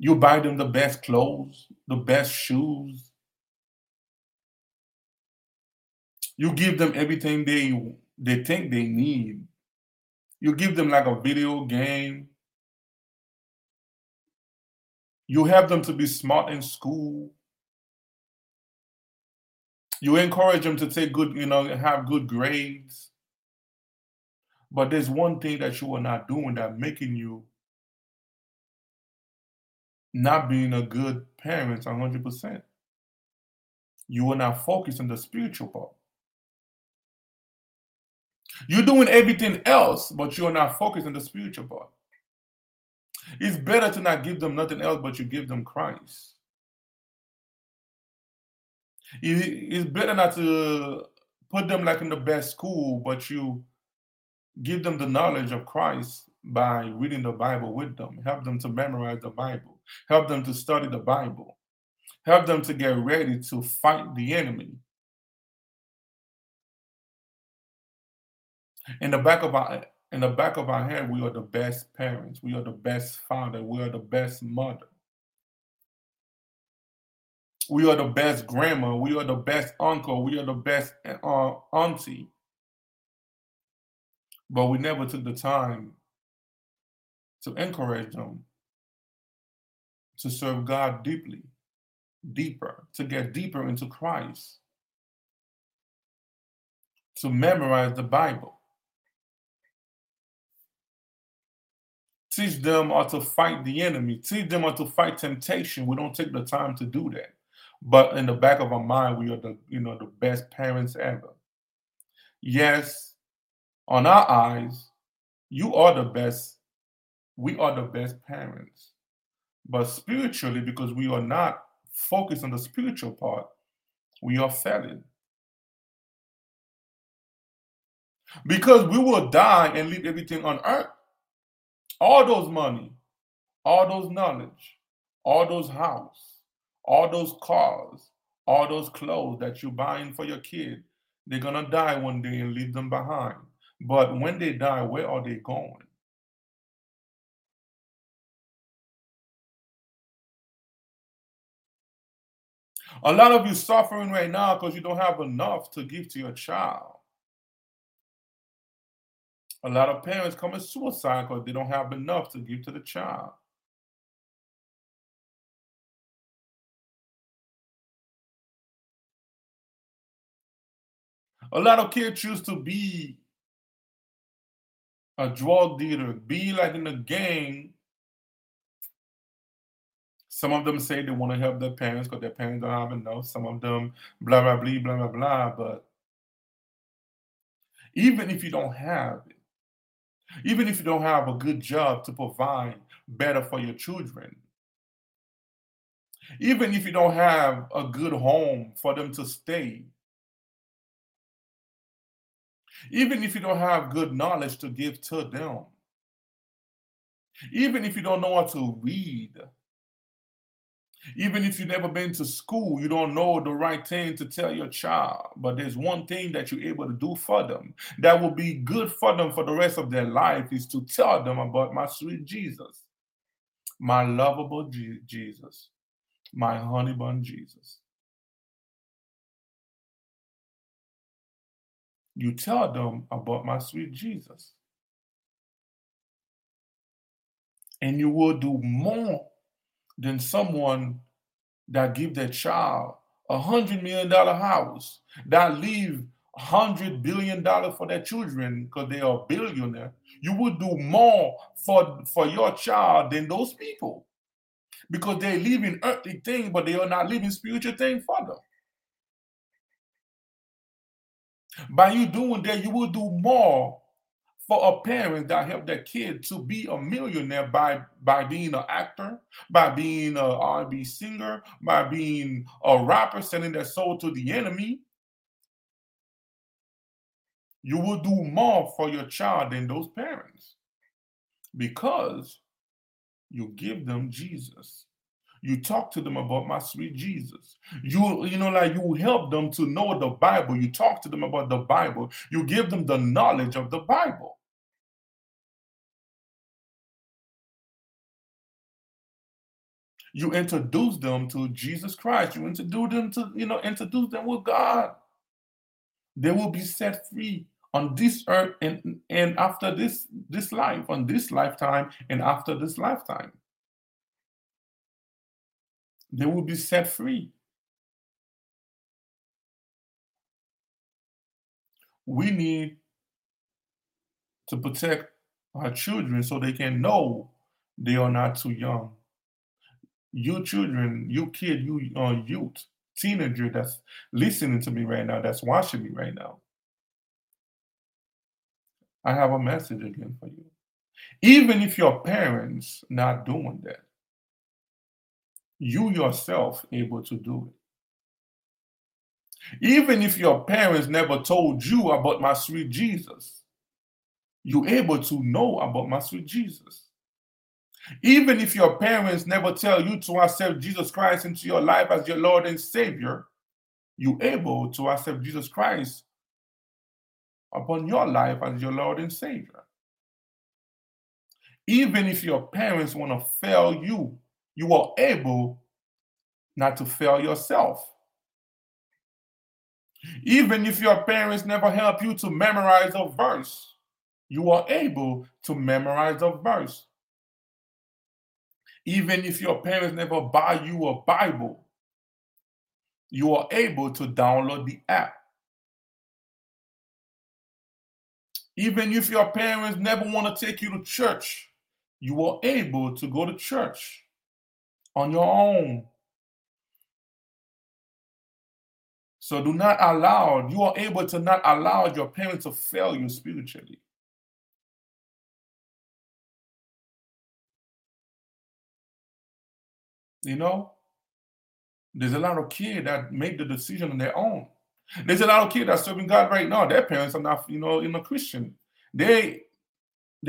you buy them the best clothes, the best shoes, you give them everything they think they need. You give them like a video game. You help them to be smart in school. You encourage them to take good, you know, have good grades. But there's one thing that you are not doing that making you not being a good parent 100%. You are not focused on the spiritual part. You're doing everything else, but you are not focused on the spiritual part. It's better to not give them nothing else, but you give them Christ. It's better not to put them like in the best school, but you give them the knowledge of Christ by reading the Bible with them. Help them to memorize the Bible. Help them to study the Bible. Help them to get ready to fight the enemy. In the back of our head, we are the best parents. We are the best father. We are the best mother. We are the best grandma. We are the best uncle. We are the best auntie. But we never took the time to encourage them to serve God deeply, deeper, to get deeper into Christ, to memorize the Bible. Teach them how to fight the enemy. Teach them how to fight temptation. We don't take the time to do that. But in the back of our mind, we are the best parents ever. Yes, on our eyes, you are the best. We are the best parents. But spiritually, because we are not focused on the spiritual part, we are failing. Because we will die and leave everything on earth. All those money, all those knowledge, all those house, all those cars, all those clothes that you're buying for your kid, they're going to die one day and leave them behind. But when they die, where are they going? A lot of you suffering right now because you don't have enough to give to your child. A lot of parents commit suicide because they don't have enough to give to the child. A lot of kids choose to be a drug dealer, be like in a gang. Some of them say they want to help their parents because their parents don't have enough. Some of them blah, blah, blah, blah, blah, blah. But even if you don't have it, even if you don't have a good job to provide better for your children, even if you don't have a good home for them to stay, even if you don't have good knowledge to give to them, even if you don't know how to read, Even if you've never been to school, you don't know the right thing to tell your child. But there's one thing that you're able to do for them that will be good for them for the rest of their life, is to tell them about my sweet Jesus, my lovable Jesus, my honey bun Jesus. You tell them about my sweet Jesus. And you will do more than someone that give their child $100 million house, that leave $100 billion for their children because they are billionaire. You would do more for your child than those people, because they're living earthly things, but they are not living spiritual things for them. By you doing that, you will do more for a parent that helped their kid to be a millionaire by being an actor, by being an R&B singer, by being a rapper, selling their soul to the enemy. You will do more for your child than those parents, because you give them Jesus. You talk to them about my sweet Jesus. You help them to know the Bible. You talk to them about the Bible. You give them the knowledge of the Bible. You introduce them to Jesus Christ. You introduce them to, introduce them with God. They will be set free on this earth and after this life, on this lifetime and after this lifetime. They will be set free. We need to protect our children so they can know they are not too young. You children, you kid, you youth, teenager that's listening to me right now, that's watching me right now, I have a message again for you. Even if your parents not doing that, you yourself able to do it. Even if your parents never told you about my sweet Jesus, you able to know about my sweet Jesus. Even if your parents never tell you to accept Jesus Christ into your life as your Lord and Savior, you able to accept Jesus Christ upon your life as your Lord and Savior. Even if your parents want to fail you, you are able not to fail yourself. Even if your parents never help you to memorize a verse, you are able to memorize a verse. Even if your parents never buy you a Bible, you are able to download the app. Even if your parents never want to take you to church, you are able to go to church on your own. So you are able to not allow your parents to fail you spiritually. There's a lot of kids that make the decision on their own. There's a lot of kids that are serving God right now. Their parents are not, in a Christian. They're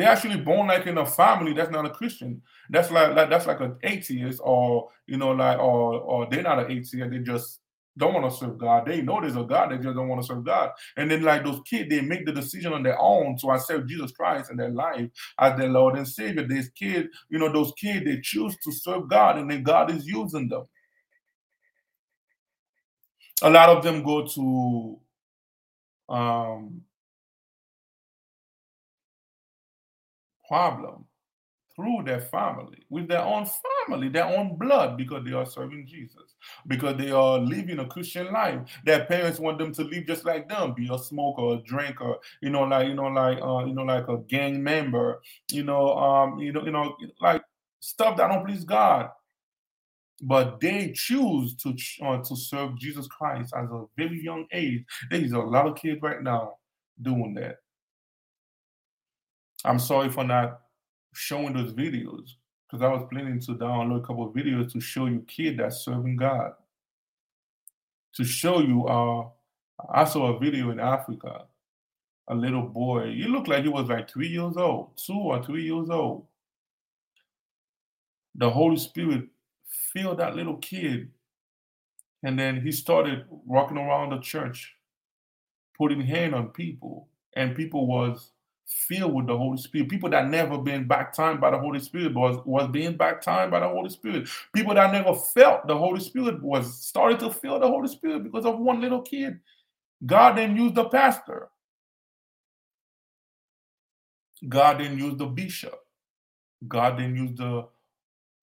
actually born like in a family that's not a Christian. That's like an atheist, or they're not an atheist. They just don't want to serve God. They know there's a God. They just don't want to serve God. And then like those kids, they make the decision on their own to accept Jesus Christ in their life as their Lord and Savior. These kids, those kids, they choose to serve God, and then God is using them. A lot of them go to problem through their family, with their own family, their own blood, because they are serving Jesus, because they are living a Christian life. Their parents want them to live just like them, be a smoker, a drinker, like a gang member, like stuff that don't please God. But they choose to serve Jesus Christ as a very young age. There's a lot of kids right now doing that. I'm sorry for not showing those videos, because I was planning to download a couple of videos to show you kids that's serving God. To show you, I saw a video in Africa, a little boy. He looked like he was like 3 years old, 2 or 3 years old. The Holy Spirit feel that little kid. And then he started walking around the church, putting hand on people, and people was filled with the Holy Spirit. People that never been baptized by the Holy Spirit was being baptized by the Holy Spirit. People that never felt the Holy Spirit was started to feel the Holy Spirit because of one little kid. God then used the pastor. God then used the bishop. God then used the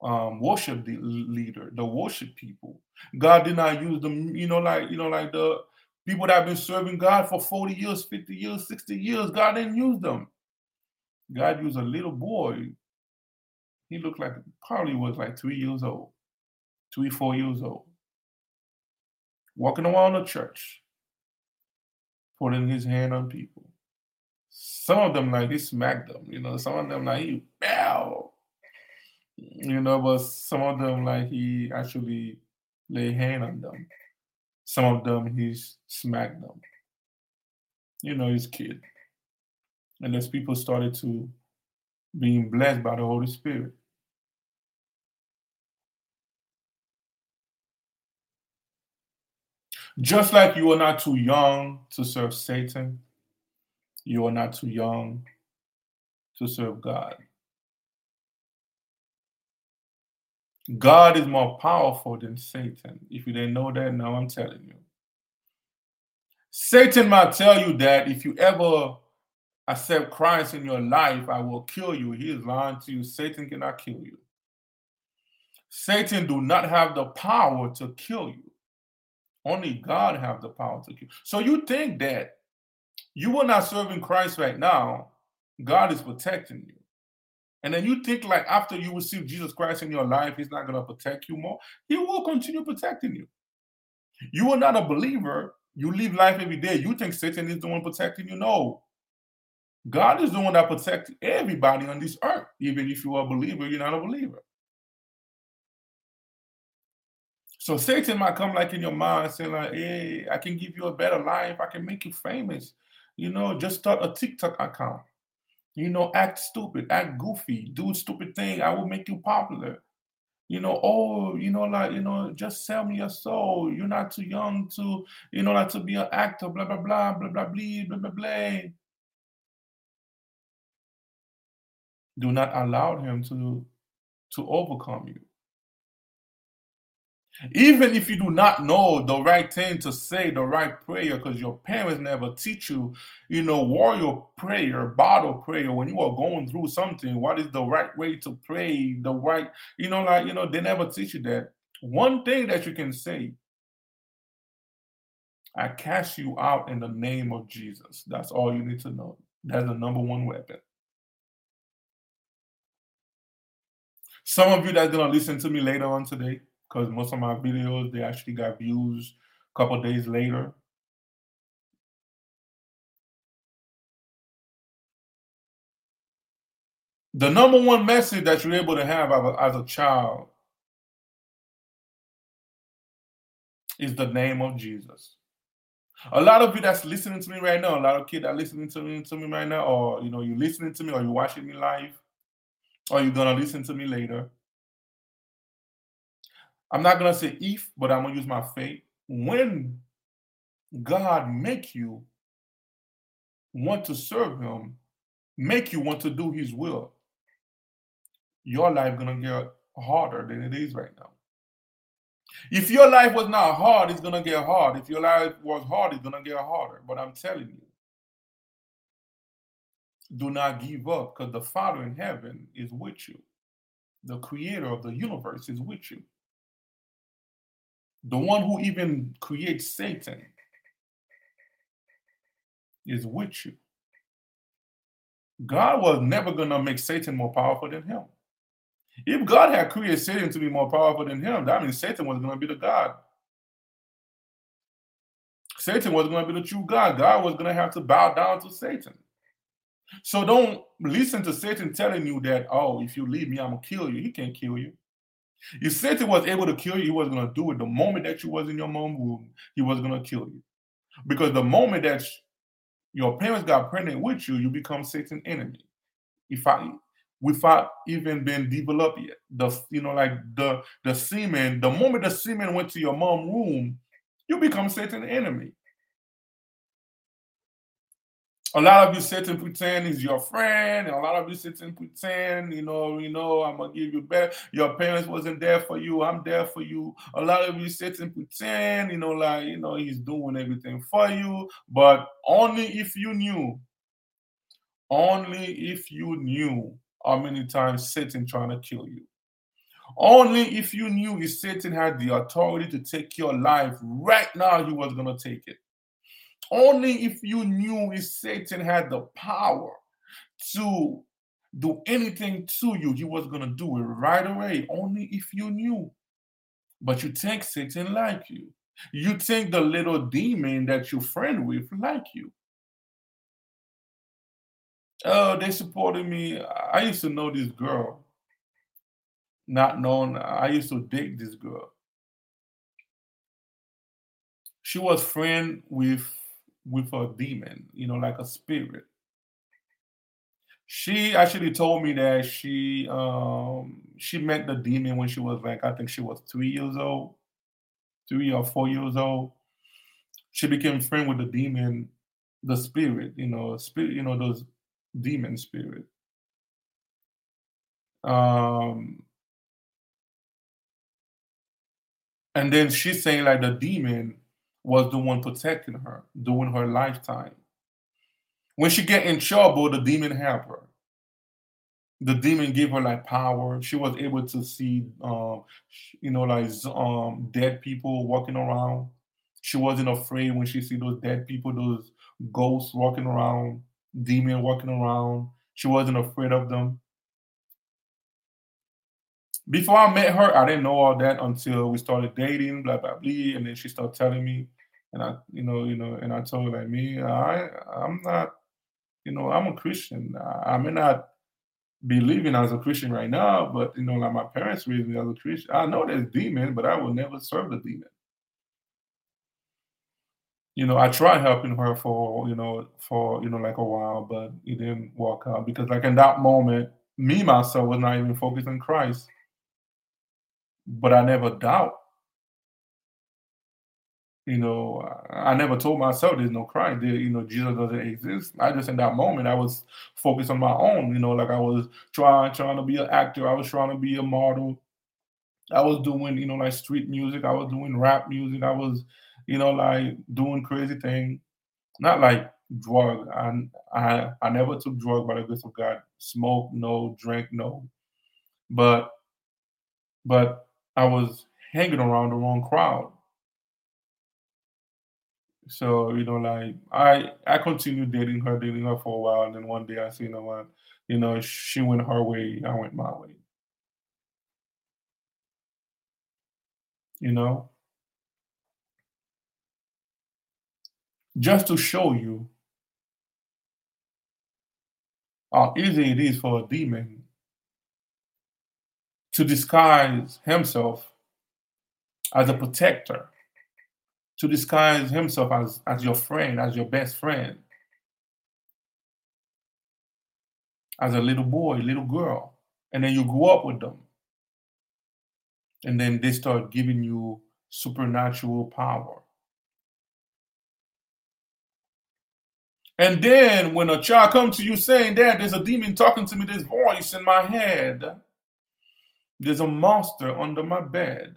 worship leader, the worship people. God did not use them, like the people that have been serving God for 40 years, 50 years, 60 years. God didn't use them. God used a little boy. He looked like, probably was like 3, 4 years old, walking around the church, putting his hand on people. Some of them, like, he smacked them, some of them, like, he bowed, but some of them, like, he actually lay hand on them. Some of them, he smacked them. He's kid. And as people started to being blessed by the Holy Spirit. Just like you are not too young to serve Satan, you are not too young to serve God. God is more powerful than Satan. If you didn't know that, now I'm telling you. Satan might tell you that if you ever accept Christ in your life, I will kill you. He is lying to you. Satan cannot kill you. Satan do not have the power to kill you. Only God have the power to kill you. So you think that you are not serving Christ right now. God is protecting you. And then you think like after you receive Jesus Christ in your life, he's not going to protect you more. He will continue protecting you. You are not a believer. You live life every day. You think Satan is the one protecting you. No. God is the one that protects everybody on this earth. Even if you are a believer, you're not a believer. So Satan might come like in your mind saying like, hey, I can give you a better life. I can make you famous. Just start a TikTok account. Act stupid, act goofy, do stupid thing. I will make you popular. Just sell me your soul. You're not too young to, to be an actor, blah, blah, blah, blah, blah, blah, blah, blah, blah. Do not allow him to overcome you. Even if you do not know the right thing to say, the right prayer, because your parents never teach you, warrior prayer, battle prayer, when you are going through something, what is the right way to pray, the right, they never teach you that. One thing that you can say, I cast you out in the name of Jesus. That's all you need to know. That's the number one weapon. Some of you that's going to listen to me later on today, because most of my videos, they actually got views a couple days later. The number one message that you're able to have as a child is the name of Jesus. A lot of you that's listening to me right now, a lot of kids that are listening to me right now, or you're listening to me, or you're watching me live, or you're going to listen to me later. I'm not going to say if, but I'm going to use my faith. When God make you want to serve him, make you want to do his will, your life going to get harder than it is right now. If your life was not hard, it's going to get hard. If your life was hard, it's going to get harder. But I'm telling you, do not give up because the Father in heaven is with you. The creator of the universe is with you. The one who even creates Satan is with you. God was never going to make Satan more powerful than him. If God had created Satan to be more powerful than him, that means Satan was going to be the God. Satan was going to be the true God. God was going to have to bow down to Satan. So don't listen to Satan telling you that, oh, if you leave me, I'm going to kill you. He can't kill you. If Satan was able to kill you, he wasn't going to do it. The moment that you was in your mom's womb, he was going to kill you. Because the moment that your parents got pregnant with you, you become Satan's enemy. If I, without even being developed yet. The semen, the moment the semen went to your mom's womb, you become Satan's enemy. A lot of you Satan pretend is your friend, and a lot of you Satan pretend, I'm gonna give you better. Your parents wasn't there for you, I'm there for you. A lot of you Satan pretend, he's doing everything for you, but only if you knew how many times Satan trying to kill you. Only if you knew if Satan had the authority to take your life right now, he was gonna take it. Only if you knew if Satan had the power to do anything to you, he was going to do it right away. Only if you knew. But you think Satan like you. You think the little demon that you're friend with like you. Oh, they supported me. I used to know this girl. Not known. I used to date this girl. She was friend with a demon, like a spirit. She actually told me that she met the demon when she was I think she was 3 or 4 years old. She became friend with the demon, the spirit, those demon spirit. And then she's saying the demon was the one protecting her during her lifetime. When she get in trouble, the demon helped her. The demon gave her power. She was able to see, dead people walking around. She wasn't afraid when she see those dead people, those ghosts walking around, demon walking around. She wasn't afraid of them. Before I met her, I didn't know all that until we started dating, blah, blah, blah. And then she started telling me, and I told her, I'm not, I'm a Christian. I may not be living as a Christian right now, but, my parents raised me as a Christian. I know there's demons, but I will never serve the demon. I tried helping her for a while, but it didn't work out because in that moment, me, myself, was not even focused on Christ. But I never doubt. I never told myself there's no Christ. Jesus doesn't exist. I just, in that moment, I was focused on my own. I was trying to be an actor. I was trying to be a model. I was doing, street music. I was doing rap music. I was, doing crazy things. Not drug. I never took drug by the grace of God. Smoke, no. Drink, no. But I was hanging around the wrong crowd. So, I continued dating her for a while. And then one day I said, she went her way. I went my way. Just to show you how easy it is for a demon to disguise himself as a protector, to disguise himself as your friend, as your best friend, as a little boy, little girl. And then you grow up with them. And then they start giving you supernatural power. And then when a child comes to you saying, Dad, there's a demon talking to me, this voice in my head. There's a monster under my bed.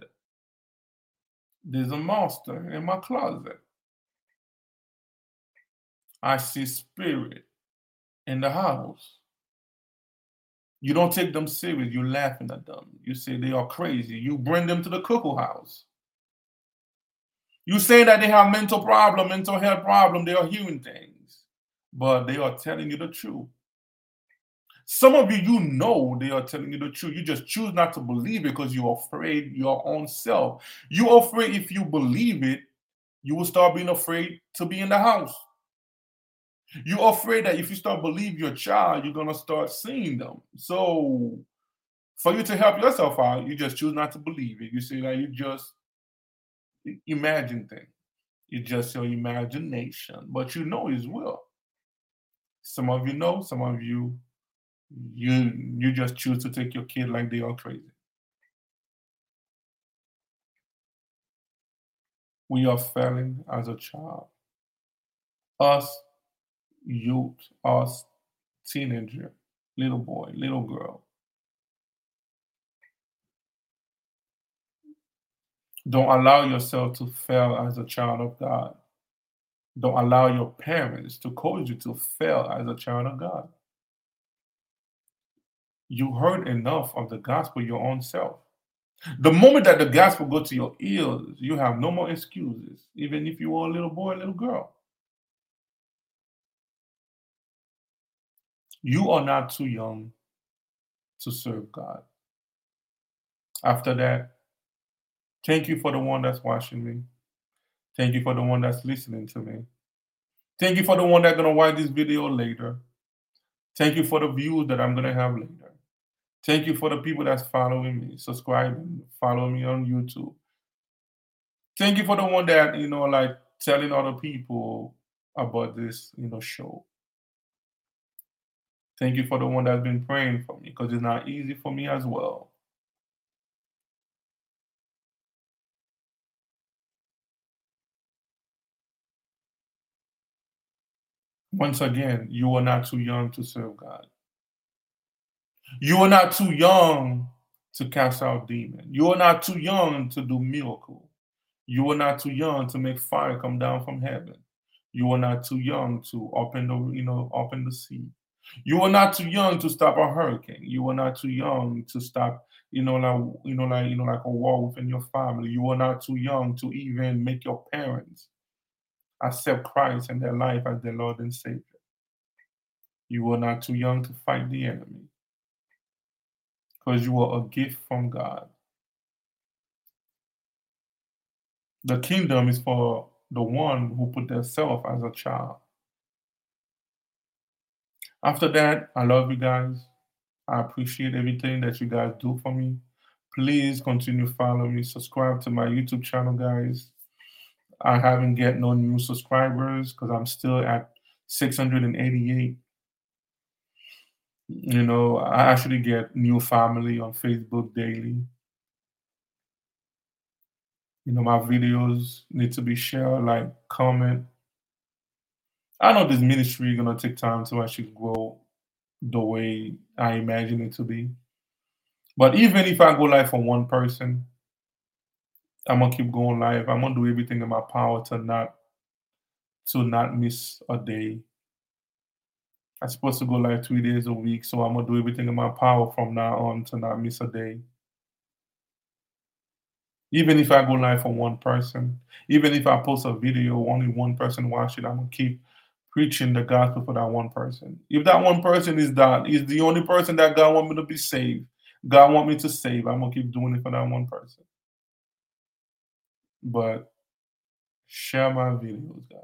There's a monster in my closet. I see spirit in the house. You don't take them serious. You're laughing at them. You say they are crazy. You bring them to the cuckoo house. You say that they have mental health problem. They are hearing things. But they are telling you the truth. Some of you, they are telling you the truth. You just choose not to believe it because you're afraid your own self. You're afraid if you believe it, you will start being afraid to be in the house. You're afraid that if you start believing your child, you're going to start seeing them. So for you to help yourself out, you just choose not to believe it. You see that you just imagine things. It's just your imagination, but it's real. Some of you know, some of you you just choose to take your kid like they are crazy. We are failing as a child. Us youth, us teenager, little boy, little girl. Don't allow yourself to fail as a child of God. Don't allow your parents to cause you to fail as a child of God. You heard enough of the gospel your own self. The moment that the gospel goes to your ears, you have no more excuses, even if you were a little boy, a little girl. You are not too young to serve God. After that, thank you for the one that's watching me. Thank you for the one that's listening to me. Thank you for the one that's going to watch this video later. Thank you for the views that I'm going to have later. Thank you for the people that's following me, subscribing, follow me on YouTube. Thank you for the one that, like telling other people about this, show. Thank you for the one that's been praying for me, because it's not easy for me as well. Once again, you are not too young to serve God. You are not too young to cast out demons. You are not too young to do miracles. You are not too young to make fire come down from heaven. You are not too young to open the sea. You are not too young to stop a hurricane. You are not too young to stop, like a war within your family. You are not too young to even make your parents accept Christ in their life as their Lord and Savior. You are not too young to fight the enemy, because you are a gift from God. The kingdom is for the one who put themselves as a child. After that, I love you guys. I appreciate everything that you guys do for me. Please continue following me. Subscribe to my YouTube channel, guys. I haven't get no new subscribers because I'm still at 688. I actually get new family on Facebook daily. My videos need to be shared, like, comment. I know this ministry is going to take time to actually grow the way I imagine it to be. But even if I go live for one person, I'm going to keep going live. I'm going to do everything in my power to not miss a day. I'm supposed to go live 3 days a week, so I'm going to do everything in my power from now on to not miss a day. Even if I go live for one person, even if I post a video, only one person watch it, I'm going to keep preaching the gospel for that one person. If that one person is the only person that God wants me to be saved, God wants me to save, I'm going to keep doing it for that one person. But share my videos, guys.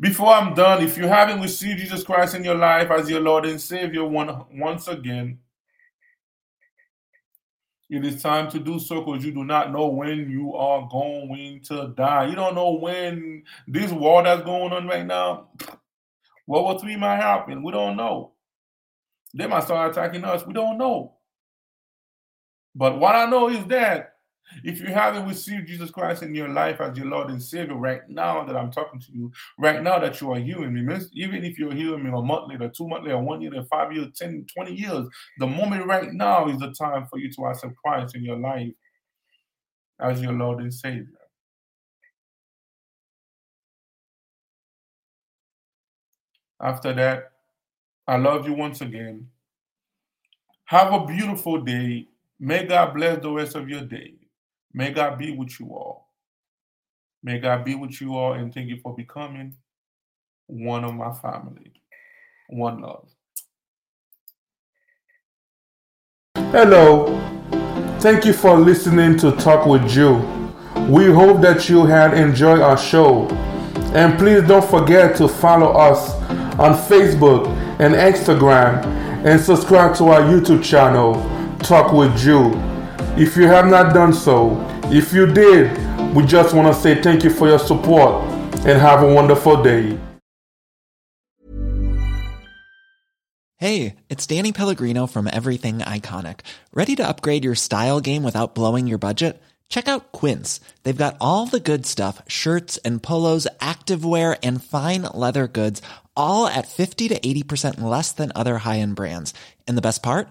Before I'm done, if you haven't received Jesus Christ in your life as your Lord and Savior once again, it is time to do so, because you do not know when you are going to die. You don't know when this war that's going on right now, World War III might happen. We don't know. They might start attacking us. We don't know. But what I know is that if you haven't received Jesus Christ in your life as your Lord and Savior right now that I'm talking to you, right now that you are hearing me, even if you're hearing me a month later, 2 months later, 1 year later, 5 years, 10, 20 years, the moment right now is the time for you to accept Christ in your life as your Lord and Savior. After that, I love you once again. Have a beautiful day. May God bless the rest of your day. May God be with you all. May God be with you all, and thank you for becoming one of my family. One love. Hello. Thank you for listening to Talk With You. We hope that you had enjoyed our show. And please don't forget to follow us on Facebook and Instagram, and subscribe to our YouTube channel, Talk With You, if you have not done so. If you did, we just want to say thank you for your support, and have a wonderful day. Hey, it's Danny Pellegrino from Everything Iconic. Ready to upgrade your style game without blowing your budget? Check out Quince. They've got all the good stuff, shirts and polos, activewear, and fine leather goods, all at 50 to 80% less than other high-end brands. And the best part?